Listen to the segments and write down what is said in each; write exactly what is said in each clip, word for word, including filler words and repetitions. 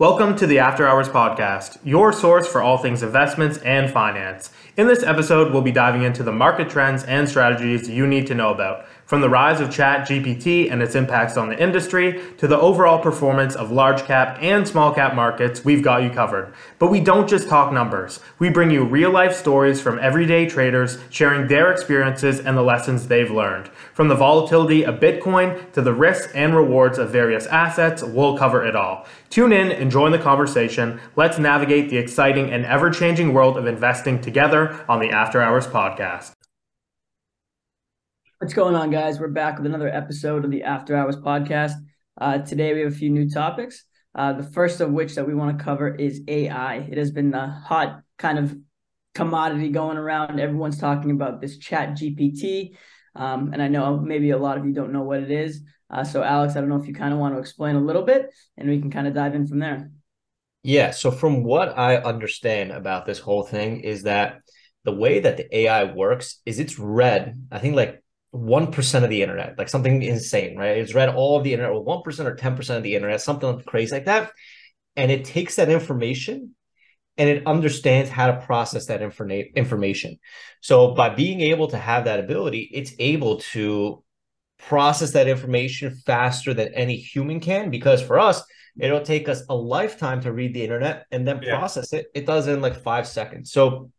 Welcome to the After Hours Podcast, your source for all things investments and finance. In this episode, we'll be diving into the market trends and strategies you need to know about, from the rise of ChatGPT and its impacts on the industry to the overall performance of large cap and small cap markets. We've got you covered. But we don't just talk numbers. We bring you real life stories from everyday traders sharing their experiences and the lessons they've learned. From the volatility of Bitcoin to the risks and rewards of various assets, we'll cover it all. Tune in and join the conversation. Let's navigate the exciting and ever-changing world of investing together on the After Hours Podcast. What's going on, guys? We're back with another episode of the After Hours Podcast. Uh, today, we have a few new topics. Uh, the first of which that we want to cover is A I. It has been the hot kind of commodity going around. Everyone's talking about this ChatGPT, um, and I know maybe a lot of you don't know what it is. Uh, so, Alex, I don't know if you kind of want to explain a little bit, and we can kind of dive in from there. Yeah, so from what I understand about this whole thing is that the way that the A I works is it's read, I think, like one percent of the internet, like something insane, right? It's read all of the internet, or one percent or ten percent of the internet, something crazy like that. And it takes that information and it understands how to process that informa- information. So by being able to have that ability, it's able to process that information faster than any human can, because for us, it'll take us a lifetime to read the internet and then yeah. process it. It does in like five seconds. So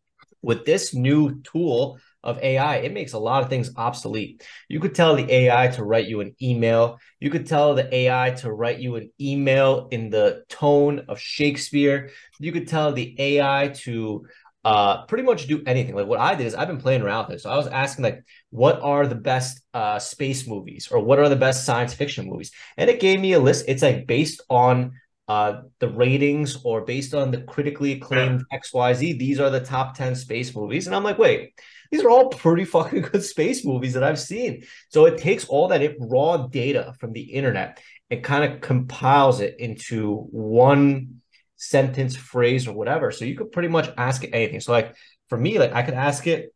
with this new tool of A I, it makes a lot of things obsolete. You could tell the A I to write you an email. You could tell the A I to write you an email in the tone of Shakespeare. You could tell the A I to uh, pretty much do anything. Like what I did is I've been playing around with it. So I was asking, like, what are the best uh, space movies, or what are the best science fiction movies? And it gave me a list. It's like based on Uh, the ratings, or based on the critically acclaimed X Y Z, these are the top ten space movies. And I'm like, wait, these are all pretty fucking good space movies that I've seen. So it takes all that raw data from the internet and kind of compiles it into one sentence, phrase, or whatever. So you could pretty much ask it anything. So like for me, like I could ask it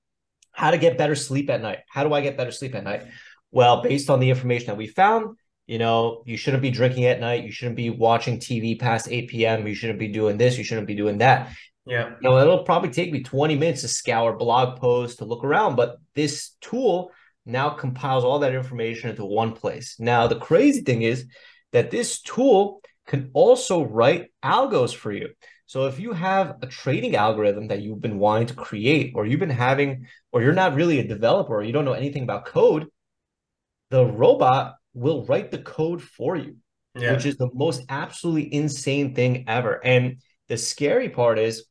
how to get better sleep at night. How do I get better sleep at night? Well, based on the information that we found, you know, you shouldn't be drinking at night. You shouldn't be watching T V past eight p.m. You shouldn't be doing this. You shouldn't be doing that. Yeah. You know, it'll probably take me twenty minutes to scour blog posts, to look around. But this tool now compiles all that information into one place. Now, the crazy thing is that this tool can also write algos for you. So if you have a trading algorithm that you've been wanting to create, or you've been having, or you're not really a developer, or you don't know anything about code, the robot will write the code for you, yeah. which is the most absolutely insane thing ever. And the scary part is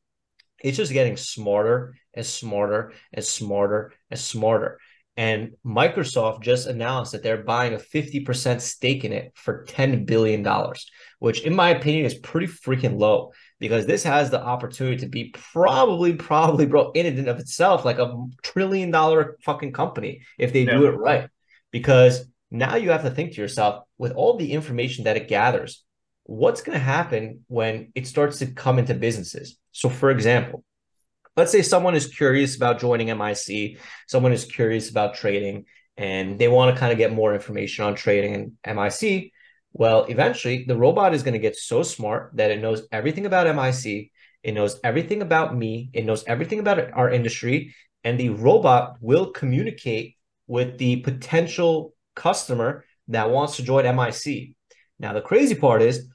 it's just getting smarter and smarter and smarter and smarter. And Microsoft just announced that they're buying a fifty percent stake in it for ten billion dollars, which in my opinion is pretty freaking low, because this has the opportunity to be probably, probably, bro, in and of itself, like a trillion dollar fucking company if they yeah. do it right. Because now you have to think to yourself, with all the information that it gathers, what's going to happen when it starts to come into businesses? So for example, let's say someone is curious about joining M I C, someone is curious about trading, and they want to kind of get more information on trading and M I C. Well, eventually the robot is going to get so smart that it knows everything about M I C, it knows everything about me, it knows everything about our industry, and the robot will communicate with the potential customer that wants to join M I C. Now, the crazy part is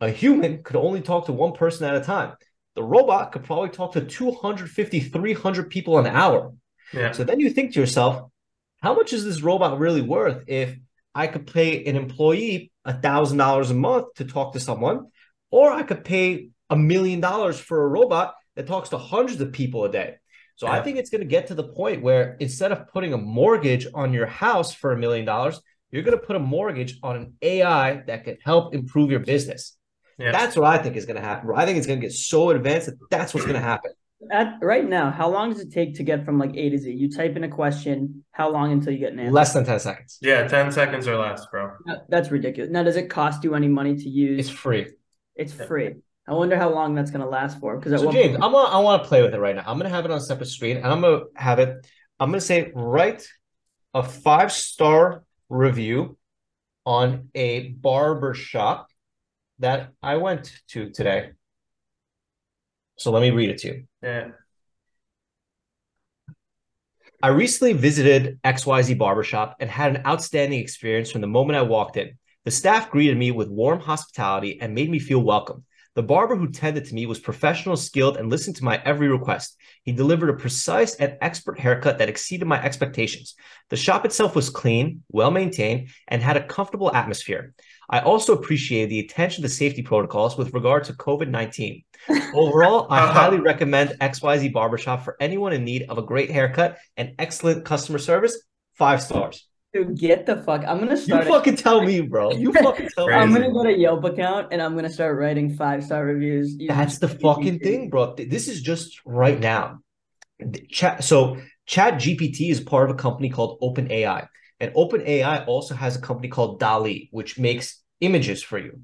a human could only talk to one person at a time. The robot could probably talk to two hundred fifty, three hundred people an hour. Yeah. So then you think to yourself, how much is this robot really worth if I could pay an employee one thousand dollars a month to talk to someone, or I could pay a million dollars for a robot that talks to hundreds of people a day? So I think it's going to get to the point where instead of putting a mortgage on your house for a million dollars, you're going to put a mortgage on an A I that could help improve your business. Yeah. That's what I think is going to happen. I think it's going to get so advanced that that's what's going to happen. At, right now, how long does it take to get from like A to Z? You type in a question, how long until you get an answer? Less than ten seconds. Yeah, ten seconds or less, bro. That's ridiculous. Now, does it cost you any money to use? It's free. It's yeah. free. I wonder how long that's going to last for. Because so, James, point- I'm gonna, I want to play with it right now. I'm going to have it on a separate screen, and I'm going to have it. I'm going to say write a five star review on a barbershop that I went to today. So let me read it to you. Yeah. I recently visited X Y Z Barbershop and had an outstanding experience from the moment I walked in. The staff greeted me with warm hospitality and made me feel welcome. The barber who tended to me was professional, skilled, and listened to my every request. He delivered a precise and expert haircut that exceeded my expectations. The shop itself was clean, well-maintained, and had a comfortable atmosphere. I also appreciated the attention to safety protocols with regard to COVID nineteen. Overall, I highly recommend X Y Z Barbershop for anyone in need of a great haircut and excellent customer service. Five stars. Dude, get the fuck. I'm going to start. You fucking tell me, bro. You fucking tell me. I'm going to go to Yelp account and I'm going to start writing five-star reviews. That's the fucking thing, bro. This is just right now. Chat, so ChatGPT is part of a company called OpenAI. And OpenAI also has a company called DALL-E, which makes images for you.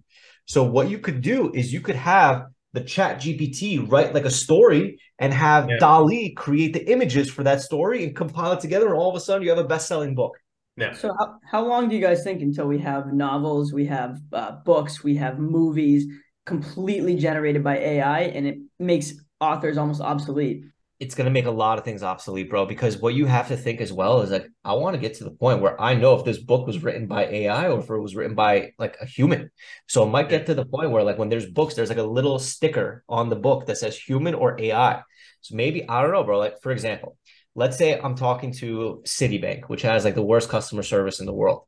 So what you could do is you could have the ChatGPT write like a story and have yeah. DALL-E create the images for that story and compile it together. And all of a sudden you have a best-selling book. Yeah. So how, how long do you guys think until we have novels, we have uh, books, we have movies completely generated by A I, and it makes authors almost obsolete? It's going to make a lot of things obsolete, bro, because what you have to think as well is like, I want to get to the point where I know if this book was written by A I or if it was written by like a human. So it might get to the point where like when there's books, there's like a little sticker on the book that says human or A I. So maybe, I don't know, bro, like for example, let's say I'm talking to Citibank, which has like the worst customer service in the world.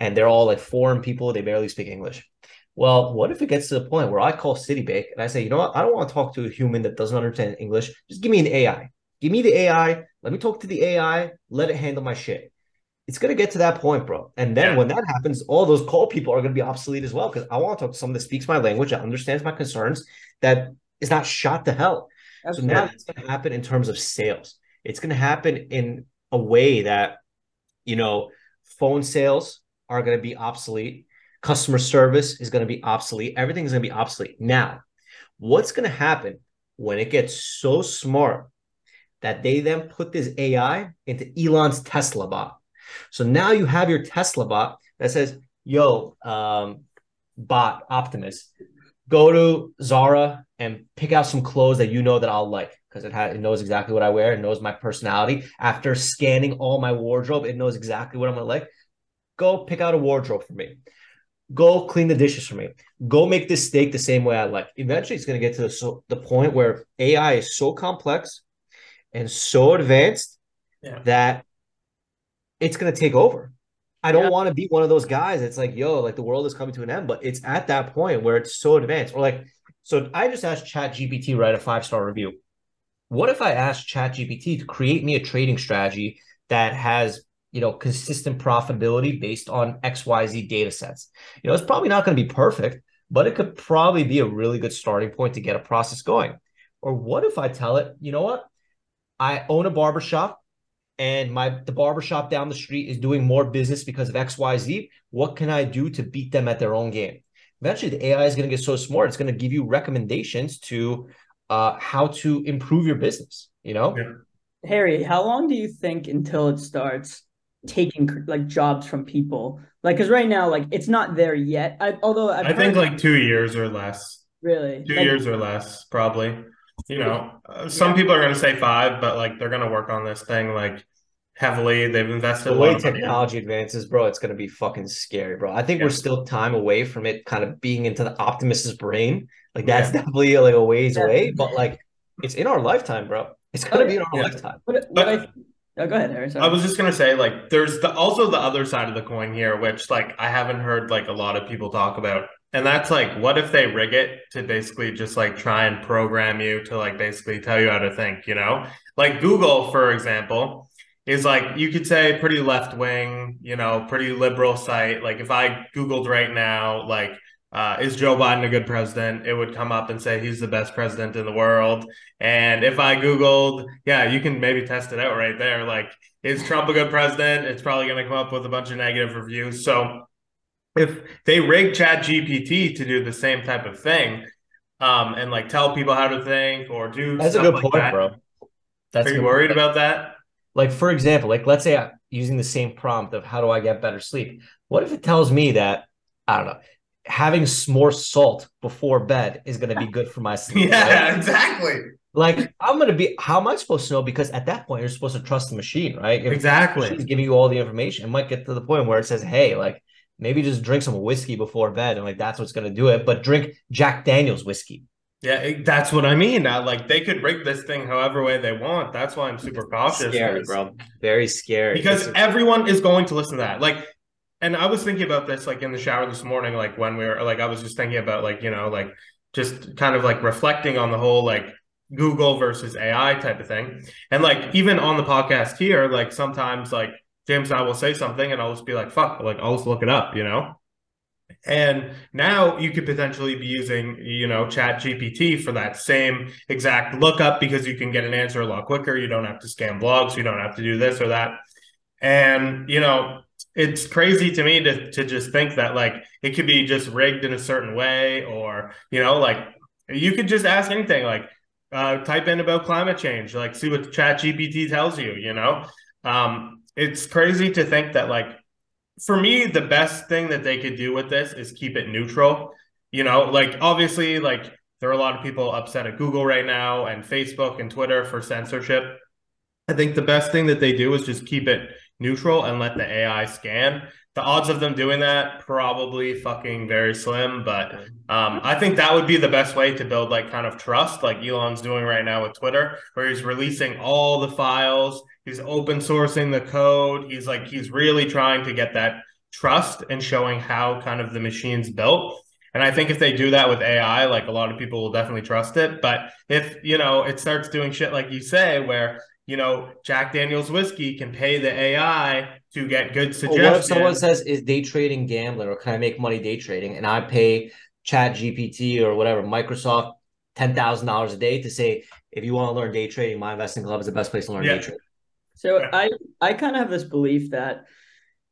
And they're all like foreign people. They barely speak English. Well, what if it gets to the point where I call Citibank and I say, you know what? I don't want to talk to a human that doesn't understand English. Just give me an A I. Give me the A I. Let me talk to the A I. Let it handle my shit. It's going to get to that point, bro. And then yeah. when that happens, all those call people are going to be obsolete as well. Because I want to talk to someone that speaks my language, that understands my concerns, that is not shot to hell. That's so right. Now that's going to happen in terms of sales. It's going to happen in a way that, you know, phone sales are going to be obsolete. Customer service is going to be obsolete. Everything's going to be obsolete. Now, what's going to happen when it gets so smart that they then put this A I into Elon's Tesla bot? So now you have your Tesla bot that says, yo, um, bot Optimus, go to Zara and pick out some clothes that you know that I'll like. Because it, it knows exactly what I wear. It knows my personality. After scanning all my wardrobe, it knows exactly what I'm going to like. Go pick out a wardrobe for me. Go clean the dishes for me. Go make this steak the same way I like. Eventually, it's going to get to the, so, the point where A I is so complex and so advanced yeah. that it's going to take over. I don't yeah. want to be one of those guys that's like, yo, like the world is coming to an end. But it's at that point where it's so advanced. Or like, so I just asked ChatGPT write a five-star review. What if I asked ChatGPT to create me a trading strategy that has, you know, consistent profitability based on X Y Z data sets? You know, it's probably not going to be perfect, but it could probably be a really good starting point to get a process going. Or what if I tell it, you know what? I own a barbershop and my the barbershop down the street is doing more business because of X Y Z. What can I do to beat them at their own game? Eventually, the A I is going to get so smart, it's going to give you recommendations to Uh, how to improve your business, you know? Yeah. Harry, how long do you think until it starts taking like jobs from people? Like, because right now, like it's not there yet. I, although I've I think like that... two years or less. Really? Two like, years or less, probably. You know, uh, some yeah. people are going to say five, but like they're going to work on this thing like heavily. They've invested. The way technology advances, bro, it's going to be fucking scary, bro. I think yeah. we're still time away from it kind of being into the optimist's brain. Like that's yeah. definitely like a ways yeah. away, but like it's in our lifetime, bro. It's gonna be in our yeah. lifetime. But, but, but I, oh, go ahead, Harry. Sorry. I was just gonna say, like, there's the, also the other side of the coin here, which like I haven't heard like a lot of people talk about, and that's like, what if they rig it to basically just like try and program you to like basically tell you how to think, you know? Like Google, for example, is like you could say pretty left wing, you know, pretty liberal site. Like if I Googled right now, like. Uh, is Joe Biden a good president? It would come up and say he's the best president in the world. And if I Googled, yeah, you can maybe test it out right there. Like, is Trump a good president? It's probably going to come up with a bunch of negative reviews. So if they rig ChatGPT to do the same type of thing um, and like tell people how to think or do that's stuff a good like point, that, bro. That's are you worried point. About that? Like, for example, like let's say I'm using the same prompt of how do I get better sleep? What if it tells me that, I don't know, having more salt before bed is going to be good for my sleep. Yeah, right? Exactly. Like, I'm going to be, how am I supposed to know? Because at that point, you're supposed to trust the machine, right? If exactly. It's giving you all the information. It might get to the point where it says, hey, like, maybe just drink some whiskey before bed. And like, that's what's going to do it. But drink Jack Daniel's whiskey. Yeah, it, that's what I mean. I, like, they could rig this thing however way they want. That's why I'm super cautious. Scary, bro. Very scary. Because is- everyone is going to listen to that. Like, and I was thinking about this, like, in the shower this morning, like, when we were, like, I was just thinking about, like, you know, like, just kind of, like, reflecting on the whole, like, Google versus A I type of thing. And, like, even on the podcast here, like, sometimes, like, James and I will say something, and I'll just be like, fuck, like, I'll just look it up, you know? And now you could potentially be using, you know, ChatGPT for that same exact lookup, because you can get an answer a lot quicker. You don't have to scan blogs. You don't have to do this or that. And, you know, it's crazy to me to, to just think that, like, it could be just rigged in a certain way, or, you know, like, you could just ask anything, like, uh, type in about climate change, like, see what ChatGPT tells you, you know? Um, it's crazy to think that, like, for me, the best thing that they could do with this is keep it neutral. You know, like, obviously, like, there are a lot of people upset at Google right now, and Facebook and Twitter for censorship. I think the best thing that they do is just keep it neutral and let the A I scan. The odds of them doing that, probably fucking very slim. But um, I think that would be the best way to build, like, kind of trust, like Elon's doing right now with Twitter, where he's releasing all the files. He's open sourcing the code. He's like, he's really trying to get that trust and showing how kind of the machine's built. And I think if they do that with A I, like, a lot of people will definitely trust it. But if, you know, it starts doing shit like you say, where, you know, Jack Daniel's whiskey can pay the A I to get good suggestions. Well, what if someone says, is day trading gambling, or can I make money day trading? And I pay ChatGPT or whatever, Microsoft, ten thousand dollars a day to say, if you want to learn day trading, my investing club is the best place to learn yeah. day trading. So yeah. I, I kind of have this belief that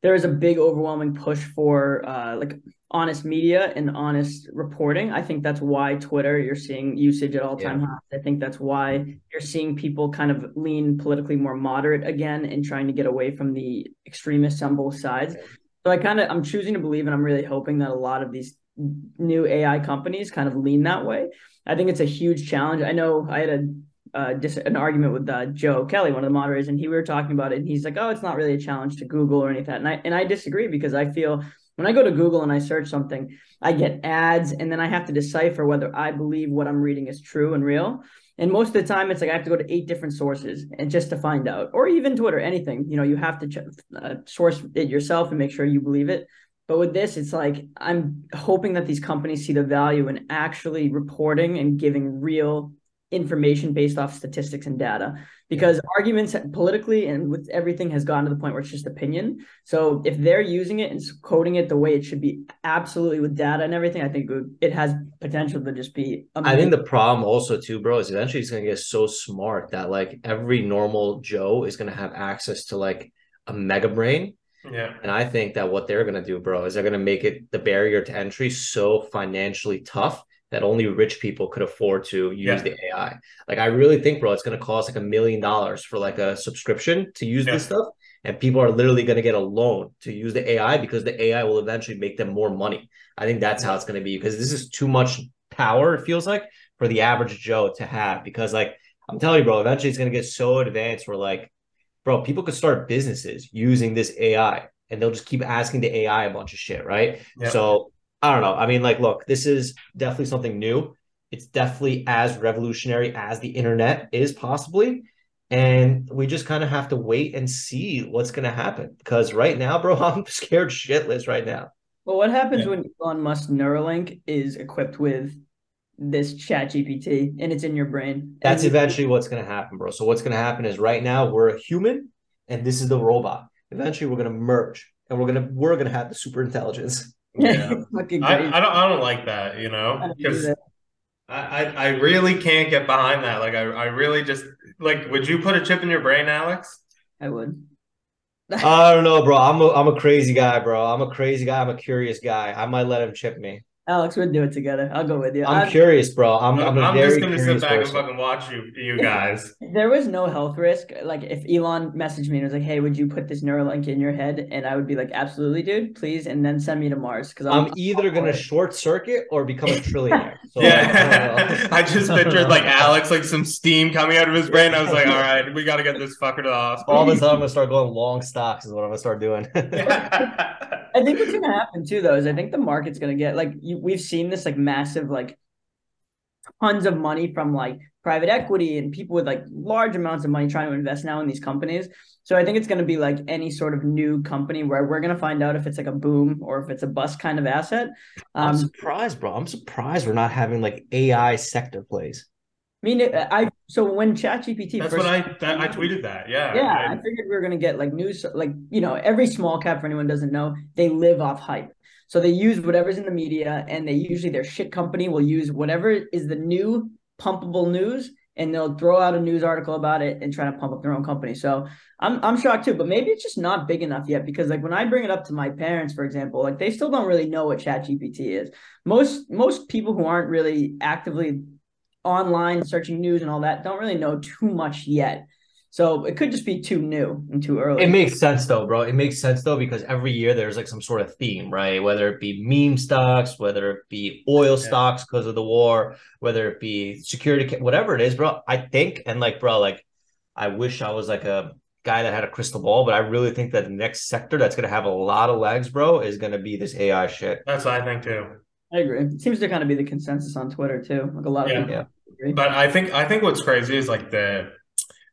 there is a big overwhelming push for uh, like honest media and honest reporting. I think that's why Twitter, you're seeing usage at all-time yeah. highs. I think that's why you're seeing people kind of lean politically more moderate again and trying to get away from the extremists on both sides. Okay. So I kind of, I'm choosing to believe, and I'm really hoping that a lot of these new A I companies kind of lean that way. I think it's a huge challenge. I know I had a Uh, dis- an argument with uh, Joe Kelly, one of the moderators, and he we were talking about it, and he's like, "Oh, it's not really a challenge to Google or anything." And I and I disagree, because I feel when I go to Google and I search something, I get ads, and then I have to decipher whether I believe what I'm reading is true and real. And most of the time, it's like I have to go to eight different sources and just to find out, or even Twitter, anything. You know, you have to ch- uh, source it yourself and make sure you believe it. But with this, it's like I'm hoping that these companies see the value in actually reporting and giving real information based off statistics and data, because yeah. arguments politically and with everything has gotten to the point where it's just opinion. So if they're using it and coding it the way it should be, absolutely with data and everything, I think it has potential to just be amazing. I think the problem also too, bro, is eventually it's going to get so smart that, like, every normal Joe is going to have access to, like, a mega brain. Yeah. And I think that what they're going to do, bro, is they're going to make it the barrier to entry so financially tough that only rich people could afford to use yeah. the A I. Like, I really think, bro, it's going to cost like a million dollars for like a subscription to use yeah. this stuff. And people are literally going to get a loan to use the A I, because the A I will eventually make them more money. I think that's how it's going to be, because this is too much power, it feels like, for the average Joe to have. Because, like, I'm telling you, bro, eventually it's going to get so advanced where, like, bro, people could start businesses using this A I, and they'll just keep asking the A I a bunch of shit, right? Yeah. So I don't know. I mean, like, look, this is definitely something new. It's definitely as revolutionary as the internet is possibly. And we just kind of have to wait and see what's going to happen. Because right now, bro, I'm scared shitless right now. Well, what happens yeah. when Elon Musk's Neuralink is equipped with this ChatGPT and it's in your brain? That's and- eventually what's going to happen, bro. So what's going to happen is, right now we're a human and this is the robot. Eventually we're going to merge, and we're going to we're going to have the super intelligence. Yeah. I, I don't I don't like that, you know, because I, I, I really can't get behind that. Like, I, I really just, like, would you put a chip in your brain, Alex? I would. I don't know, bro. I'm a, I'm a crazy guy, bro. I'm a crazy guy. I'm a curious guy. I might let him chip me. Alex, we'll do it together. I'll go with you. I'm, I'm curious, bro. I'm I'm, I'm very just gonna sit back person. and fucking watch you, you guys. There was no health risk. Like, if Elon messaged me and was like, "Hey, would you put this Neuralink in your head?" and I would be like, "Absolutely, dude, please." And then send me to Mars, because I'm, I'm either gonna short circuit or become a trillionaire. So, yeah, I, I just pictured like Alex, like some steam coming out of his brain. I was like, "All right, we gotta get this fucker to the hospital." All of a sudden, I'm gonna start going long stocks. Is what I'm gonna start doing. I think what's gonna happen too, though, is I think the market's gonna get like you, we've seen this like massive like tons of money from like private equity and people with like large amounts of money trying to invest now in these companies. So I think it's gonna be like any sort of new company where we're gonna find out if it's like a boom or if it's a bust kind of asset. Um, I'm surprised, bro. I'm surprised we're not having like A I sector plays. I mean, I so when ChatGPT that's first, when I that, I tweeted that, yeah, yeah, I, I figured we were gonna get like news, like you know, every small cap, for anyone who doesn't know, they live off hype, so they use whatever's in the media, and they usually their shit company will use whatever is the new pumpable news, and they'll throw out a news article about it and try to pump up their own company. So I'm I'm shocked too, but maybe it's just not big enough yet, because like when I bring it up to my parents, for example, like they still don't really know what ChatGPT is. Most most people who aren't really actively online searching news and all that don't really know too much yet, so it could just be too new and too early. It makes sense though, bro. It makes sense though, because every year there's like some sort of theme, right? Whether it be meme stocks, whether it be oil yeah. stocks because of the war, whether it be security, whatever it is, bro. I think and like, bro, like I wish I was like a guy that had a crystal ball, but I really think that the next sector that's gonna have a lot of legs, bro, is gonna be this A I shit. That's what I think too. I agree. It seems to kind of be the consensus on Twitter too. Like a lot of yeah. people. Yeah. But I think I think what's crazy is like the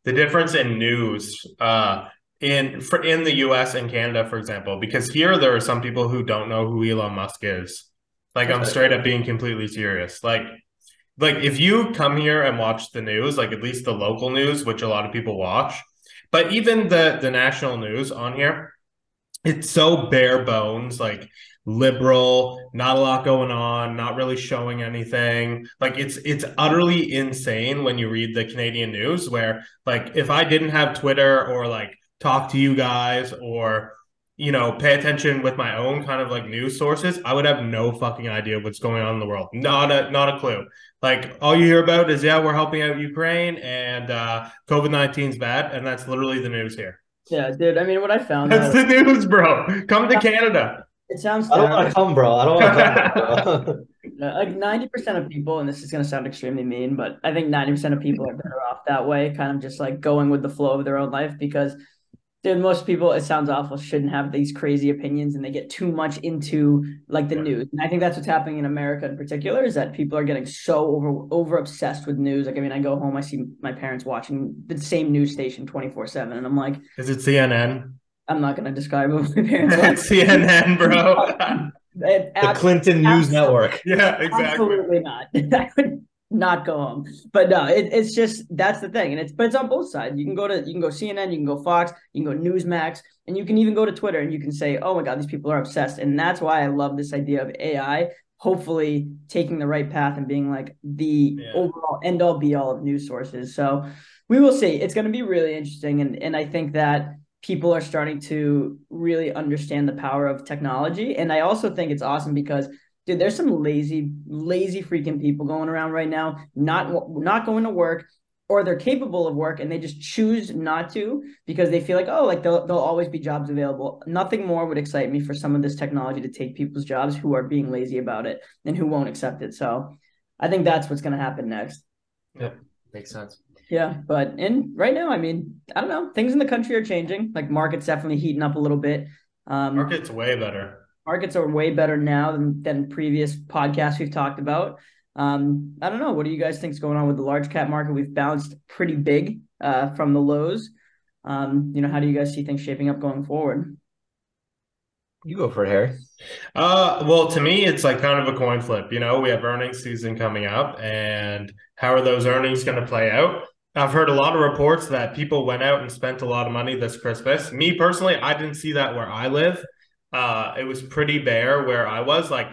the difference in news uh, in for, in the U S and Canada, for example, because here there are some people who don't know who Elon Musk is. Like, I'm straight up being completely serious. Like, like if you come here and watch the news, like at least the local news, which a lot of people watch, but even the the national news on here, it's so bare bones, like liberal, not a lot going on, not really showing anything. Like it's it's utterly insane when you read the Canadian news, where like if I didn't have Twitter or like talk to you guys or you know pay attention with my own kind of like news sources, I would have no fucking idea what's going on in the world. Not a not a clue. Like all you hear about is yeah, we're helping out Ukraine and uh COVID nineteen is bad, and that's literally the news here. Yeah, dude. I mean, what I found that's the news, bro. Come to Canada. It sounds terrible. I don't want to come, bro. I don't want to come, bro. Like ninety percent of people, and this is going to sound extremely mean, but I think ninety percent of people are better off that way, kind of just like going with the flow of their own life, because dude, most people, it sounds awful, shouldn't have these crazy opinions, and they get too much into like the news. And I think that's what's happening in America in particular, is that people are getting so over over obsessed with news. Like, I mean, I go home, I see my parents watching the same news station twenty-four seven, and I'm like, is it C N N? I'm not going to describe what my parents like. C N N, bro. The ab- Clinton ab- News ab- Network. Yeah, exactly. Absolutely not. I would not go home. But no, it, it's just, that's the thing. And it's, but it's on both sides. You can go to, you can go C N N, you can go Fox, you can go Newsmax, and you can even go to Twitter and you can say, oh my God, these people are obsessed. And that's why I love this idea of A I, hopefully taking the right path and being like the yeah. overall end all be all of news sources. So we will see. It's going to be really interesting. And, and I think that people are starting to really understand the power of technology. And I also think it's awesome because, dude, there's some lazy, lazy freaking people going around right now, not not going to work, or they're capable of work and they just choose not to because they feel like, oh, like there'll, there'll always be jobs available. Nothing more would excite me for some of this technology to take people's jobs who are being lazy about it and who won't accept it. So I think that's what's going to happen next. Yeah, makes sense. Yeah, but in right now, I mean, I don't know. Things in the country are changing. Like markets definitely heating up a little bit. Um, markets way better. Markets are way better now than, than previous podcasts we've talked about. Um, I don't know. What do you guys think is going on with the large cap market? We've bounced pretty big uh, from the lows. Um, you know, how do you guys see things shaping up going forward? You go for it, Harry. Uh, well, to me, it's like kind of a coin flip. You know, we have earnings season coming up, and how are those earnings going to play out? I've heard a lot of reports that people went out and spent a lot of money this Christmas. Me personally, I didn't see that where I live. Uh, it was pretty bare where I was. Like,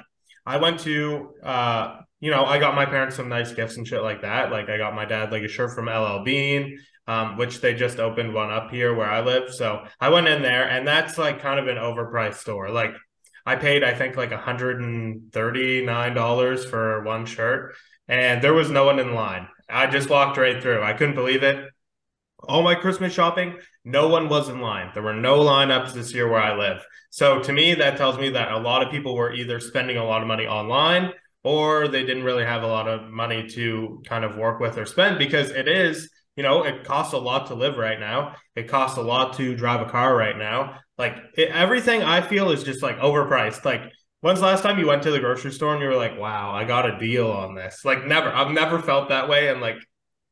I went to, uh, you know, I got my parents some nice gifts and shit like that. Like, I got my dad like a shirt from L L Bean, um, which they just opened one up here where I live. So I went in there, and that's like kind of an overpriced store. Like, I paid, I think, like one hundred thirty-nine dollars for one shirt, and there was no one in line. I just walked right through. I couldn't believe it. All my Christmas shopping, no one was in line. There were no lineups this year where I live. So to me, that tells me that a lot of people were either spending a lot of money online, or they didn't really have a lot of money to kind of work with or spend, because it is, you know, it costs a lot to live right now. It costs a lot to drive a car right now. Like it, everything I feel is just like overpriced. Like, when's the last time you went to the grocery store and you were like, wow, I got a deal on this? Like never, I've never felt that way. And like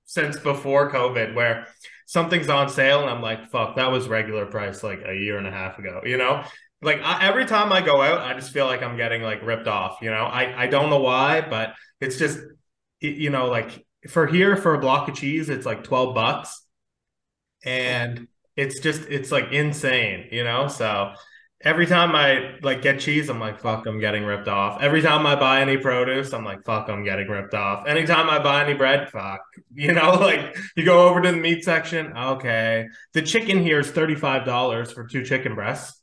since before COVID, where something's on sale and I'm like, fuck, that was regular price like a year and a half ago, you know? Like I, every time I go out, I just feel like I'm getting like ripped off, you know? I, I don't know why, but it's just, you know, like for here, for a block of cheese, it's like twelve bucks. And it's just, it's like insane, you know? So every time I like get cheese, I'm like, fuck, I'm getting ripped off. Every time I buy any produce, I'm like, fuck, I'm getting ripped off. Anytime I buy any bread, fuck, you know, like you go over to the meat section. Okay. The chicken here is thirty-five dollars for two chicken breasts.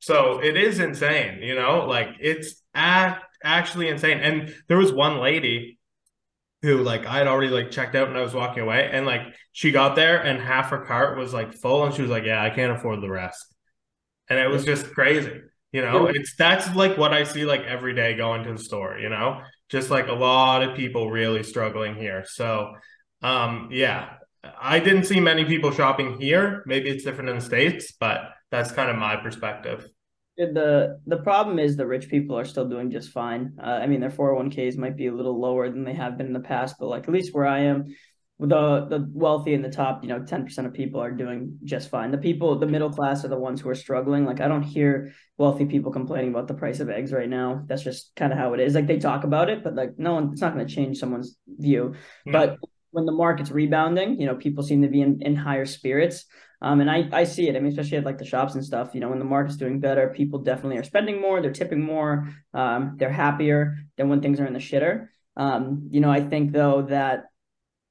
So it is insane, you know, like it's act, actually insane. And there was one lady who like I had already like checked out and I was walking away, and like she got there and half her cart was like full and she was like, yeah, I can't afford the rest. And it was just crazy, you know, it's that's like what I see like every day going to the store, you know, just like a lot of people really struggling here. So, um, yeah, I didn't see many people shopping here. Maybe it's different in the States, but that's kind of my perspective. The the problem is the rich people are still doing just fine. Uh, I mean, their four oh one Ks might be a little lower than they have been in the past, but like at least where I am, the the wealthy and the top, you know, ten percent of people are doing just fine. The people, the middle class are the ones who are struggling. Like I don't hear wealthy people complaining about the price of eggs right now. That's just kind of how it is. Like they talk about it, but like no one, it's not going to change someone's view. Yeah. But when the market's rebounding, you know, people seem to be in, in higher spirits. Um, and I, I see it. I mean, especially at like the shops and stuff, you know, when the market's doing better, people definitely are spending more. They're tipping more. Um, they're happier than when things are in the shitter. Um, you know, I think, though, that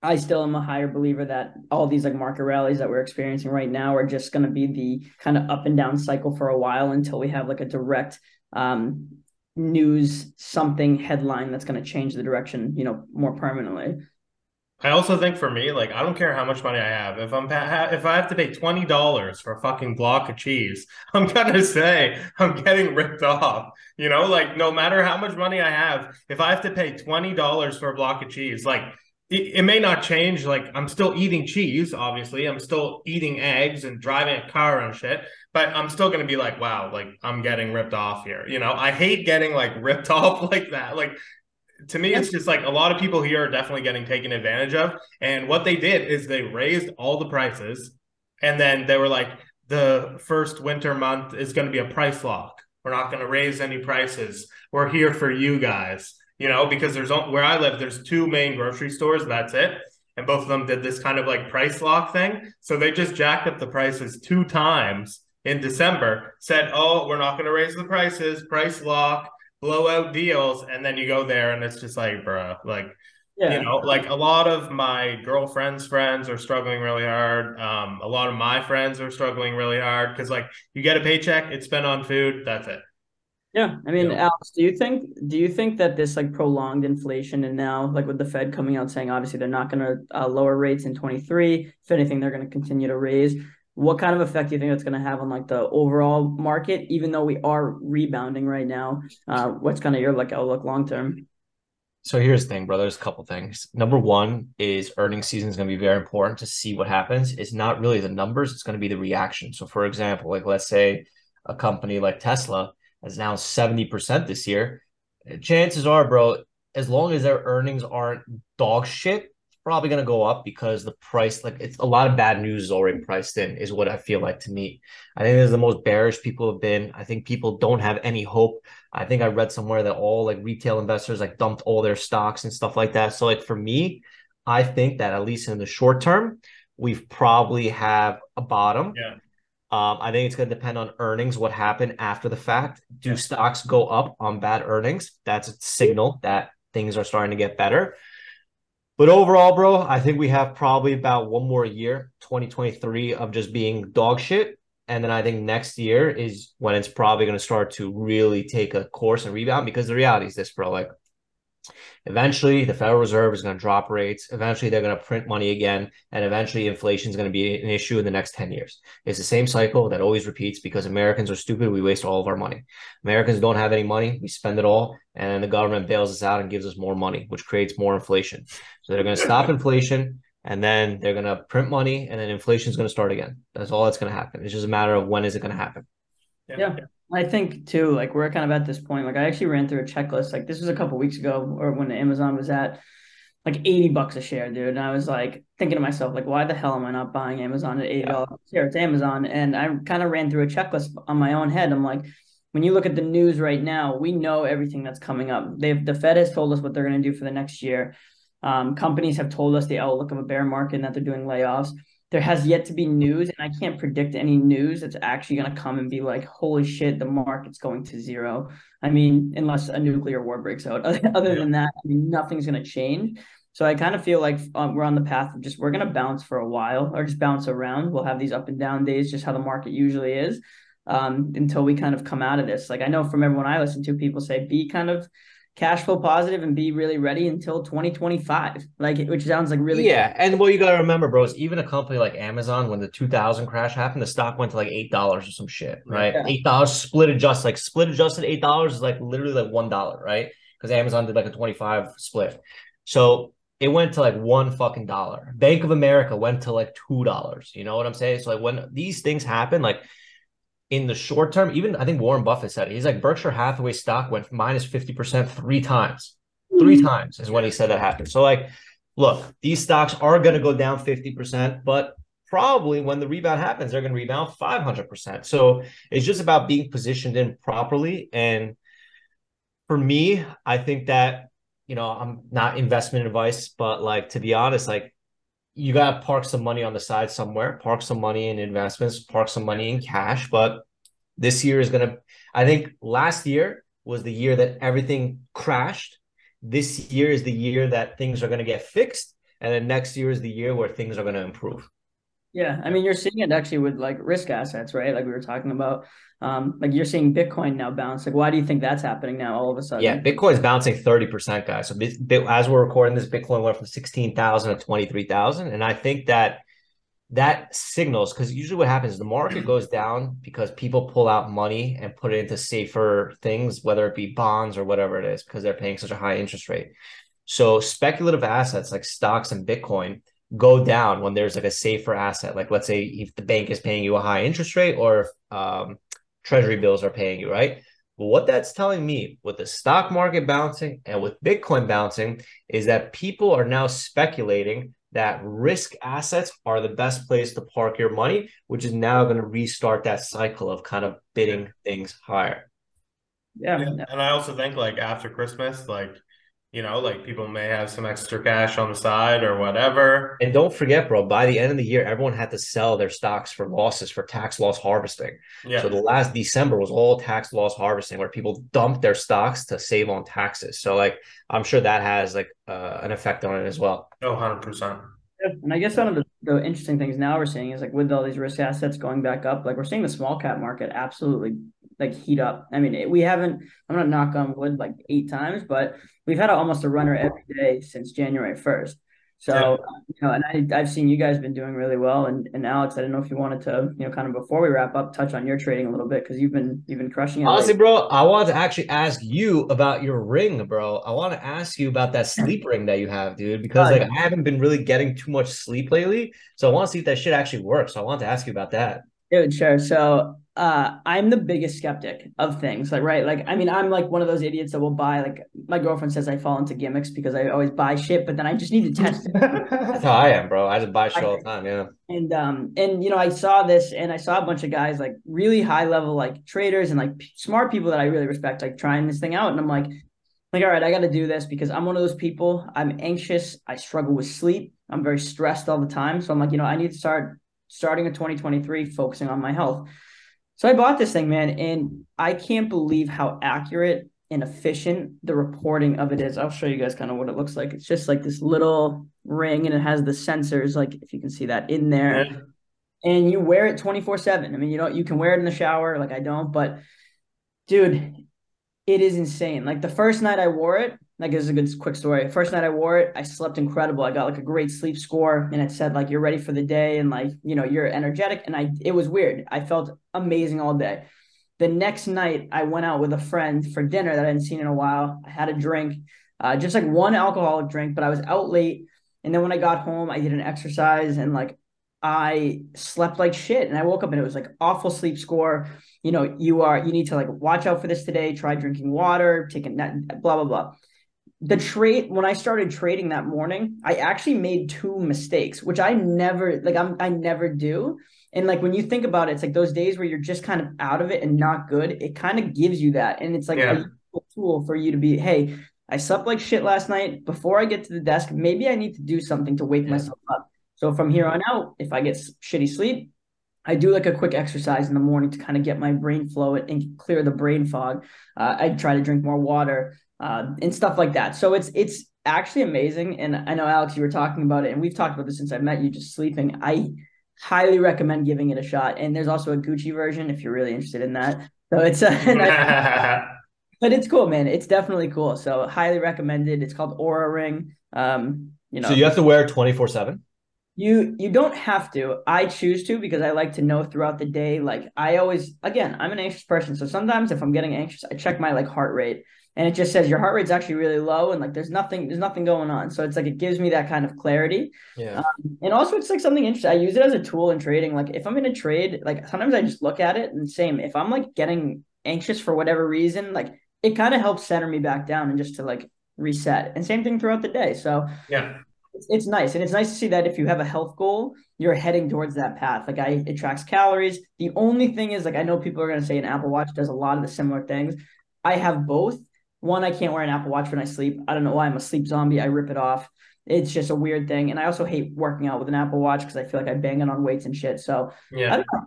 I still am a higher believer that all these like market rallies that we're experiencing right now are just going to be the kind of up and down cycle for a while until we have like a direct um, news something headline that's going to change the direction, you know, more permanently. I also think for me, like, I don't care how much money I have. If I'm pa- if I have to pay twenty dollars for a fucking block of cheese, I'm going to say I'm getting ripped off. You know, like, no matter how much money I have, if I have to pay twenty dollars for a block of cheese, like, it, it may not change. Like, I'm still eating cheese, obviously. I'm still eating eggs and driving a car and shit. But I'm still going to be like, wow, like, I'm getting ripped off here. You know, I hate getting, like, ripped off like that. Like, to me, it's just like a lot of people here are definitely getting taken advantage of. And what they did is they raised all the prices. And then they were like, the first winter month is going to be a price lock. We're not going to raise any prices. We're here for you guys, you know, because there's where I live, there's two main grocery stores. That's it. And both of them did this kind of like price lock thing. So they just jacked up the prices two times in December, said, oh, we're not going to raise the prices, price lock, blowout deals. And then you go there and it's just like, bro, like, yeah. You know, like a lot of my girlfriend's friends are struggling really hard. Um, a lot of my friends are struggling really hard because like you get a paycheck, it's spent on food. That's it. Yeah. I mean, yeah. Alex, do you think, do you think that this like prolonged inflation and now like with the Fed coming out saying, obviously they're not going to uh, lower rates in twenty-three, if anything, they're going to continue to raise. What kind of effect do you think that's going to have on like the overall market, even though we are rebounding right now? Uh, what's kind of your like outlook long term? So here's the thing, brother. There's a couple things. Number one is earnings season is going to be very important to see what happens. It's not really the numbers. It's going to be the reaction. So for example, like let's say a company like Tesla is now seventy percent this year. Chances are, bro, as long as their earnings aren't dog shit, probably going to go up because the price, like it's a lot of bad news is already priced in is what I feel like to me. I think this is the most bearish people have been. I think people don't have any hope. I think I read somewhere that all like retail investors like dumped all their stocks and stuff like that. So like for me, I think that at least in the short term, we've probably have a bottom. Yeah. Um, I think it's going to depend on earnings, what happened after the fact. Do yeah. stocks go up on bad earnings? That's a signal that things are starting to get better. But overall, bro, I think we have probably about one more year, twenty twenty-three, of just being dog shit. And then I think next year is when it's probably going to start to really take a course and rebound, because the reality is this, bro, like eventually the Federal Reserve is going to drop rates. Eventually they're going to print money again. And eventually inflation is going to be an issue in the next ten years. It's the same cycle that always repeats because Americans are stupid. We waste all of our money. Americans don't have any money. We spend it all. And then the government bails us out and gives us more money, which creates more inflation. So they're going to stop inflation. And then they're going to print money, and then inflation is going to start again. That's all that's going to happen. It's just a matter of when is it going to happen. Yeah. yeah. I think too, like we're kind of at this point, like I actually ran through a checklist. Like this was a couple of weeks ago or when Amazon was at like eighty bucks a share, dude. And I was like thinking to myself, like, why the hell am I not buying Amazon at eighty dollars yeah. a share? It's Amazon. And I kind of ran through a checklist on my own head. I'm like, when you look at the news right now, we know everything that's coming up. They've, the Fed has told us what they're going to do for the next year. Um, companies have told us the outlook of a bear market and that they're doing layoffs. There has yet to be news, and I can't predict any news that's actually going to come and be like, holy shit, the market's going to zero. I mean, unless a nuclear war breaks out. Other than that, I mean, nothing's going to change. So I kind of feel like um, we're on the path of just, we're going to bounce for a while or just bounce around. We'll have these up and down days, just how the market usually is, um, until we kind of come out of this. Like I know from everyone I listen to, people say be kind of cash flow positive and be really ready until twenty twenty-five, like, which sounds like really yeah cool. And what you got to remember, bro, is even a company like Amazon, when the two thousand crash happened, the stock went to like eight dollars or some shit, right? yeah. eight dollars split adjust like split adjusted eight dollars is like literally like one dollar, right? Because Amazon did like a twenty-five split, so it went to like one fucking dollar. Bank of America went to like two dollars. You know what I'm saying? So like when these things happen, like in the short term, even I think Warren Buffett said it. He's like, Berkshire Hathaway stock went minus fifty percent three times. Three times is when he said that happened. So like, look, these stocks are going to go down fifty percent, but probably when the rebound happens, they're going to rebound five hundred percent. So it's just about being positioned in properly. And for me, I think that, you know, I'm not investment advice, but like, to be honest, like, you got to park some money on the side somewhere, park some money in investments, park some money in cash. But this year is going to, I think last year was the year that everything crashed. This year is the year that things are going to get fixed. And then next year is the year where things are going to improve. Yeah. I mean, you're seeing it actually with like risk assets, right? Like we were talking about, um, like you're seeing Bitcoin now bounce. Like, why do you think that's happening now all of a sudden? Yeah. Bitcoin's bouncing thirty percent, guys. So as we're recording this, Bitcoin went from sixteen thousand to twenty-three thousand. And I think that that signals, because usually what happens is the market goes down because people pull out money and put it into safer things, whether it be bonds or whatever it is, because they're paying such a high interest rate. So speculative assets like stocks and Bitcoin go down when there's like a safer asset. Like let's say if the bank is paying you a high interest rate, or if, um, treasury bills are paying you, right? But what that's telling me with the stock market bouncing and with Bitcoin bouncing is that people are now speculating that risk assets are the best place to park your money, which is now going to restart that cycle of kind of bidding things higher. Yeah. And I also think like after Christmas, like, you know, like people may have some extra cash on the side or whatever. And don't forget, bro, by the end of the year, everyone had to sell their stocks for losses for tax loss harvesting. Yeah. So the last December was all tax loss harvesting, where people dumped their stocks to save on taxes. So like, I'm sure that has like uh, an effect on it as well. Oh, one hundred percent. And I guess one of the, the interesting things now we're seeing is like with all these risk assets going back up, like we're seeing the small cap market absolutely like heat up. I mean, we haven't, I'm not knock on wood like eight times, but we've had a, almost a runner every day since January first. So, yeah. you know, and I, I've seen you guys been doing really well. And, and Alex, I don't know if you wanted to, you know, kind of before we wrap up, touch on your trading a little bit, because you've been you've been crushing it. Honestly, bro, I wanted to actually ask you about your ring, bro. I want to ask you about that sleep ring that you have, dude, because oh, like yeah. I haven't been really getting too much sleep lately. So I want to see if that shit actually works. So I wanted to ask you about that. Dude, sure. So uh, I'm the biggest skeptic of things, like, right? Like, I mean, I'm like one of those idiots that will buy, like my girlfriend says I fall into gimmicks because I always buy shit, but then I just need to test it. That's how I am, bro. I just buy shit all the time. Yeah. And, um, and, you know, I saw this and I saw a bunch of guys like really high level, like traders and like smart people that I really respect, like trying this thing out. And I'm like, like, all right, I got to do this because I'm one of those people. I'm anxious. I struggle with sleep. I'm very stressed all the time. So I'm like, you know, I need to start starting in twenty twenty-three, focusing on my health. So I bought this thing, man, and I can't believe how accurate and efficient the reporting of it is. I'll show you guys kind of what it looks like. It's just like this little ring, and it has the sensors, like if you can see that in there. and you wear it twenty-four seven. I mean, you don't, you can wear it in the shower. Like I don't, but dude, it is insane. Like the first night I wore it, like this is a good quick story. First night I wore it, I slept incredible. I got like a great sleep score, and it said like, you're ready for the day. And like, you know, you're energetic. And I, it was weird. I felt amazing all day. The next night I went out with a friend for dinner that I hadn't seen in a while. I had a drink, uh, just like one alcoholic drink, but I was out late. And then when I got home, I did an exercise and like, I slept like shit, and I woke up and it was like awful sleep score. You know, you are, you need to like watch out for this today, try drinking water, taking that, blah, blah, blah. The trade, when I started trading that morning, I actually made two mistakes, which I never, like I'm, I never do. And like, when you think about it, it's like those days where you're just kind of out of it and not good, it kind of gives you that. And it's like yeah. a tool for you to be, hey, I slept like shit last night. Before I get to the desk, maybe I need to do something to wake yeah. myself up. So from here on out, if I get shitty sleep, I do like a quick exercise in the morning to kind of get my brain flow and clear the brain fog. Uh, I try to drink more water uh, and stuff like that. So it's it's actually amazing. And I know, Alex, you were talking about it, and we've talked about this since I met you, just sleeping. I highly recommend giving it a shot. And there's also a Gucci version if you're really interested in that. So it's a... But it's cool, man. It's definitely cool. So highly recommended. It's called Aura Ring. Um, you know, so you have to wear twenty-four seven? You you don't have to. I choose to because I like to know throughout the day. Like I always, again, I'm an anxious person. So sometimes if I'm getting anxious, I check my like heart rate, and it just says your heart rate's actually really low, and like there's nothing there's nothing going on. So it's like it gives me that kind of clarity. Yeah. Um, and also it's like something interesting. I use it as a tool in trading. Like if I'm in a trade, like sometimes I just look at it, and same if I'm like getting anxious for whatever reason, like it kind of helps center me back down and just to like reset. And same thing throughout the day. So yeah. It's, it's nice. And it's nice to see that if you have a health goal, you're heading towards that path. Like I, it tracks calories. The only thing is like, I know people are going to say an Apple Watch does a lot of the similar things. I have both. One, I can't wear an Apple Watch when I sleep. I don't know why. I'm a sleep zombie. I rip it off. It's just a weird thing. And I also hate working out with an Apple Watch because I feel like I bang it on weights and shit. So yeah. I don't know.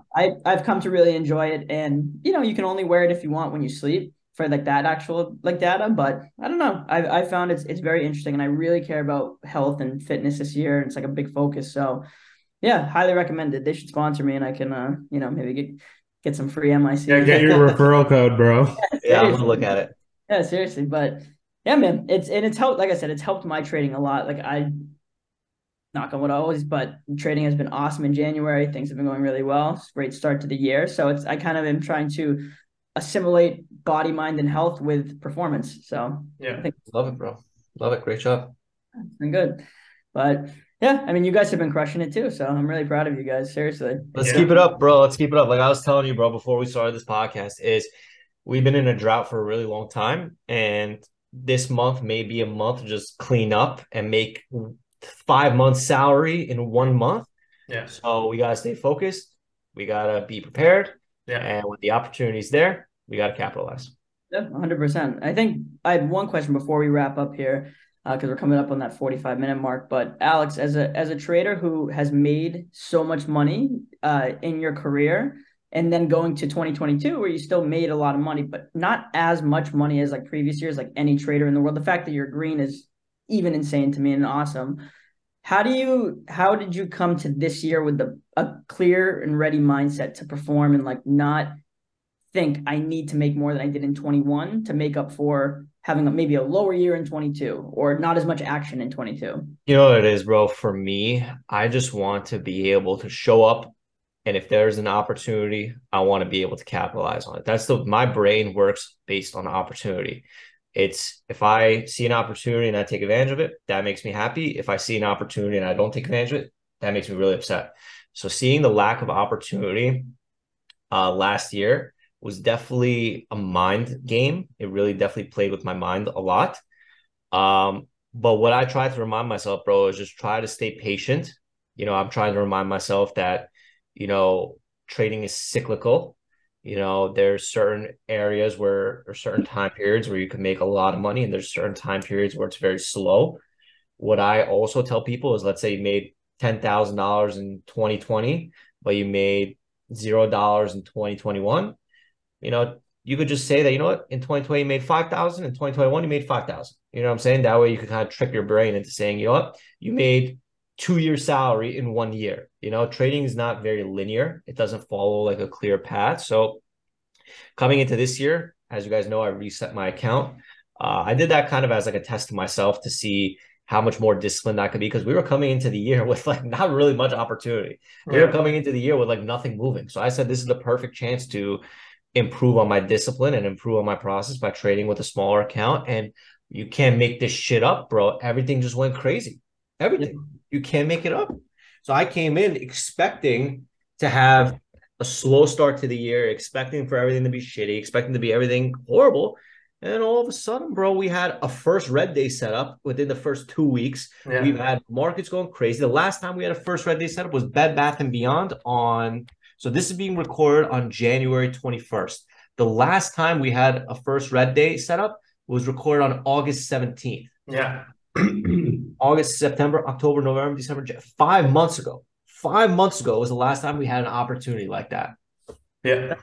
I, I've come to really enjoy it. And you know, you can only wear it if you want when you sleep for like that actual like data, but I don't know. I I found it's it's very interesting, and I really care about health and fitness this year, and it's like a big focus. So yeah, highly recommended. They should sponsor me, and I can uh you know maybe get get some free M I C. Yeah, get your referral code, bro. Yeah, yeah, I'm gonna look at it. Yeah, seriously, but yeah, man, it's and it's helped. Like I said, it's helped my trading a lot. Like I knock on wood always, but trading has been awesome in January. Things have been going really well. It's a great start to the year. So it's I kind of am trying to assimilate body, mind, and health with performance. So yeah, I think love it, bro. Love it. Great job. It's been good. But yeah, I mean, you guys have been crushing it too. So I'm really proud of you guys. Seriously. Let's yeah. keep it up, bro. Let's keep it up. Like I was telling you, bro, before we started this podcast is we've been in a drought for a really long time. And this month may be a month to just clean up and make five months salary in one month. Yeah. So we got to stay focused. We got to be prepared. Yeah. And with the opportunities there, we got to capitalize. Yeah, one hundred percent. I think I had one question before we wrap up here because uh, we're coming up on that forty-five minute mark. But Alex, as a as a trader who has made so much money uh, in your career and then going to twenty twenty-two where you still made a lot of money, but not as much money as like previous years, like any trader in the world, the fact that you're green is even insane to me and awesome. How do you, how did you come to this year with the, a clear and ready mindset to perform and like not think I need to make more than I did in twenty-one to make up for having a, maybe a lower year in twenty-two or not as much action in twenty-two? You know what it is, bro. For me, I just want to be able to show up. And if there's an opportunity, I want to be able to capitalize on it. That's the, my brain works based on opportunity. It's if I see an opportunity and I take advantage of it, that makes me happy. If I see an opportunity and I don't take advantage of it, that makes me really upset. So seeing the lack of opportunity uh, last year was definitely a mind game. It really definitely played with my mind a lot. Um, but what I try to remind myself, bro, is just try to stay patient. You know, I'm trying to remind myself that, you know, trading is cyclical. You know, there's certain areas where, or certain time periods where you can make a lot of money, and there's certain time periods where it's very slow. What I also tell people is, let's say you made ten thousand dollars in twenty twenty, but you made zero dollars in twenty twenty-one. You know, you could just say that, you know what, in twenty twenty you made five thousand dollars, in twenty twenty-one you made five thousand dollars. You know what I'm saying? That way you can kind of trick your brain into saying, you know what, you made two-year salary in one year. You know, trading is not very linear. It doesn't follow like a clear path. So coming into this year, as you guys know, I reset my account. Uh, I did that kind of as like a test to myself to see how much more disciplined I could be, because we were coming into the year with like not really much opportunity. Right. We were coming into the year with like nothing moving. So I said, this is the perfect chance to improve on my discipline and improve on my process by trading with a smaller account. And you can't make this shit up, bro. Everything just went crazy. Everything. Yeah. You can't make it up. So I came in expecting to have a slow start to the year, expecting for everything to be shitty, expecting to be everything horrible. And all of a sudden, bro, we had a first red day set up within the first two weeks. Yeah. We've had markets going crazy. The last time we had a first red day set up was Bed Bath and Beyond on, so this is being recorded on January twenty-first. The last time we had a first red day set up was recorded on August seventeenth. Yeah. August, September, October, November, December, five months ago. Five months ago was the last time we had an opportunity like that. Yeah.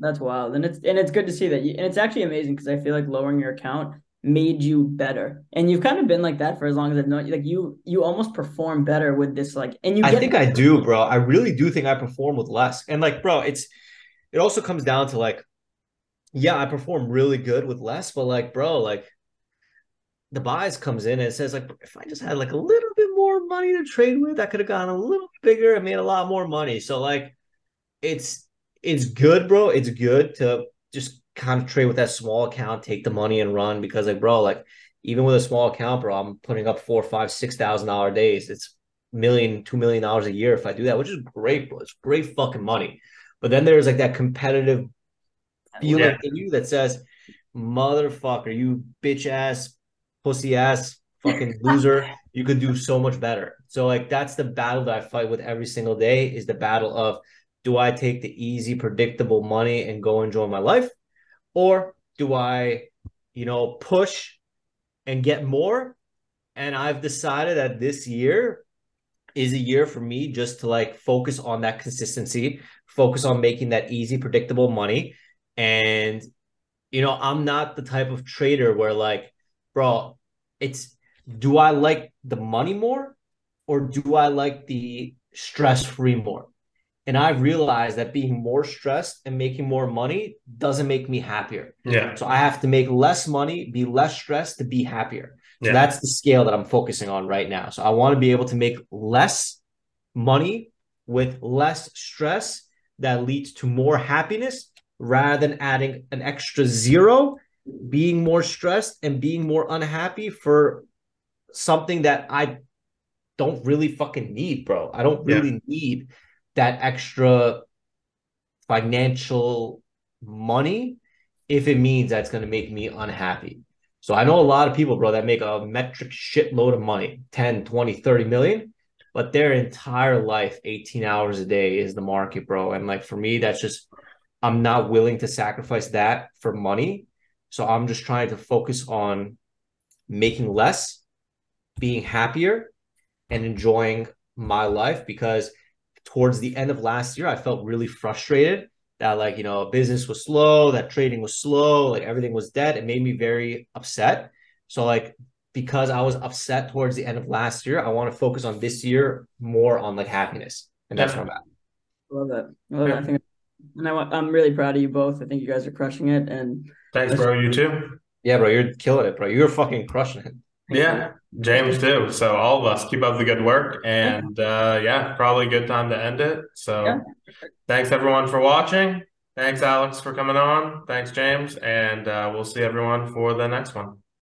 That's wild. And it's, and it's good to see that. You, and it's actually amazing, because I feel like lowering your account made you better. And you've kind of been like that for as long as I've known you. Like you, you almost perform better with this, like, and you, get- I think I do, bro. I really do think I perform with less. And like, bro, it's, it also comes down to like, yeah, I perform really good with less, but like, bro, like the bias comes in and it says like, if I just had like a little bit more money to trade with, I could have gotten a little bit bigger and made a lot more money. So like, it's, It's good, bro. It's good to just kind of trade with that small account, take the money and run, because like, bro, like even with a small account, bro, I'm putting up four, five, six thousand dollar days. It's million, two million dollars a year if I do that, which is great, bro. It's great fucking money. But then there's like that competitive feeling yeah. in you that says, motherfucker, you bitch ass, pussy ass, fucking loser. You could do so much better. So like that's the battle that I fight with every single day, is the battle of, do I take the easy, predictable money and go enjoy my life? Or do I, you know, push and get more? And I've decided that this year is a year for me just to like focus on that consistency, focus on making that easy, predictable money. And, you know, I'm not the type of trader where like, bro, it's, do I like the money more or do I like the stress-free more? And I've realized that being more stressed and making more money doesn't make me happier. Yeah. So I have to make less money, be less stressed to be happier. So yeah. That's the scale that I'm focusing on right now. So I want to be able to make less money with less stress that leads to more happiness, rather than adding an extra zero, being more stressed and being more unhappy for something that I don't really fucking need, bro. I don't really yeah. need that extra financial money if it means that's going to make me unhappy. So I know a lot of people, bro, that make a metric shitload of money, ten, twenty, thirty million, but their entire life, eighteen hours a day is the market, bro. And like, for me, that's just, I'm not willing to sacrifice that for money. So I'm just trying to focus on making less, being happier, and enjoying my life, because towards the end of last year, I felt really frustrated that like, you know, business was slow, that trading was slow, like everything was dead. It made me very upset. So like, because I was upset towards the end of last year, I want to focus on this year more on like happiness. And that's yeah. what I'm at. I love that. I love yeah. that. I think, and I want, I'm really proud of you both. I think you guys are crushing it. And thanks, bro. You too. Yeah, bro. You're killing it, bro. You're fucking crushing it. Yeah, James too. So all of us, keep up the good work, and uh, yeah, probably a good time to end it. So yeah. Thanks everyone for watching. Thanks Alex for coming on. Thanks James, and uh, we'll see everyone for the next one.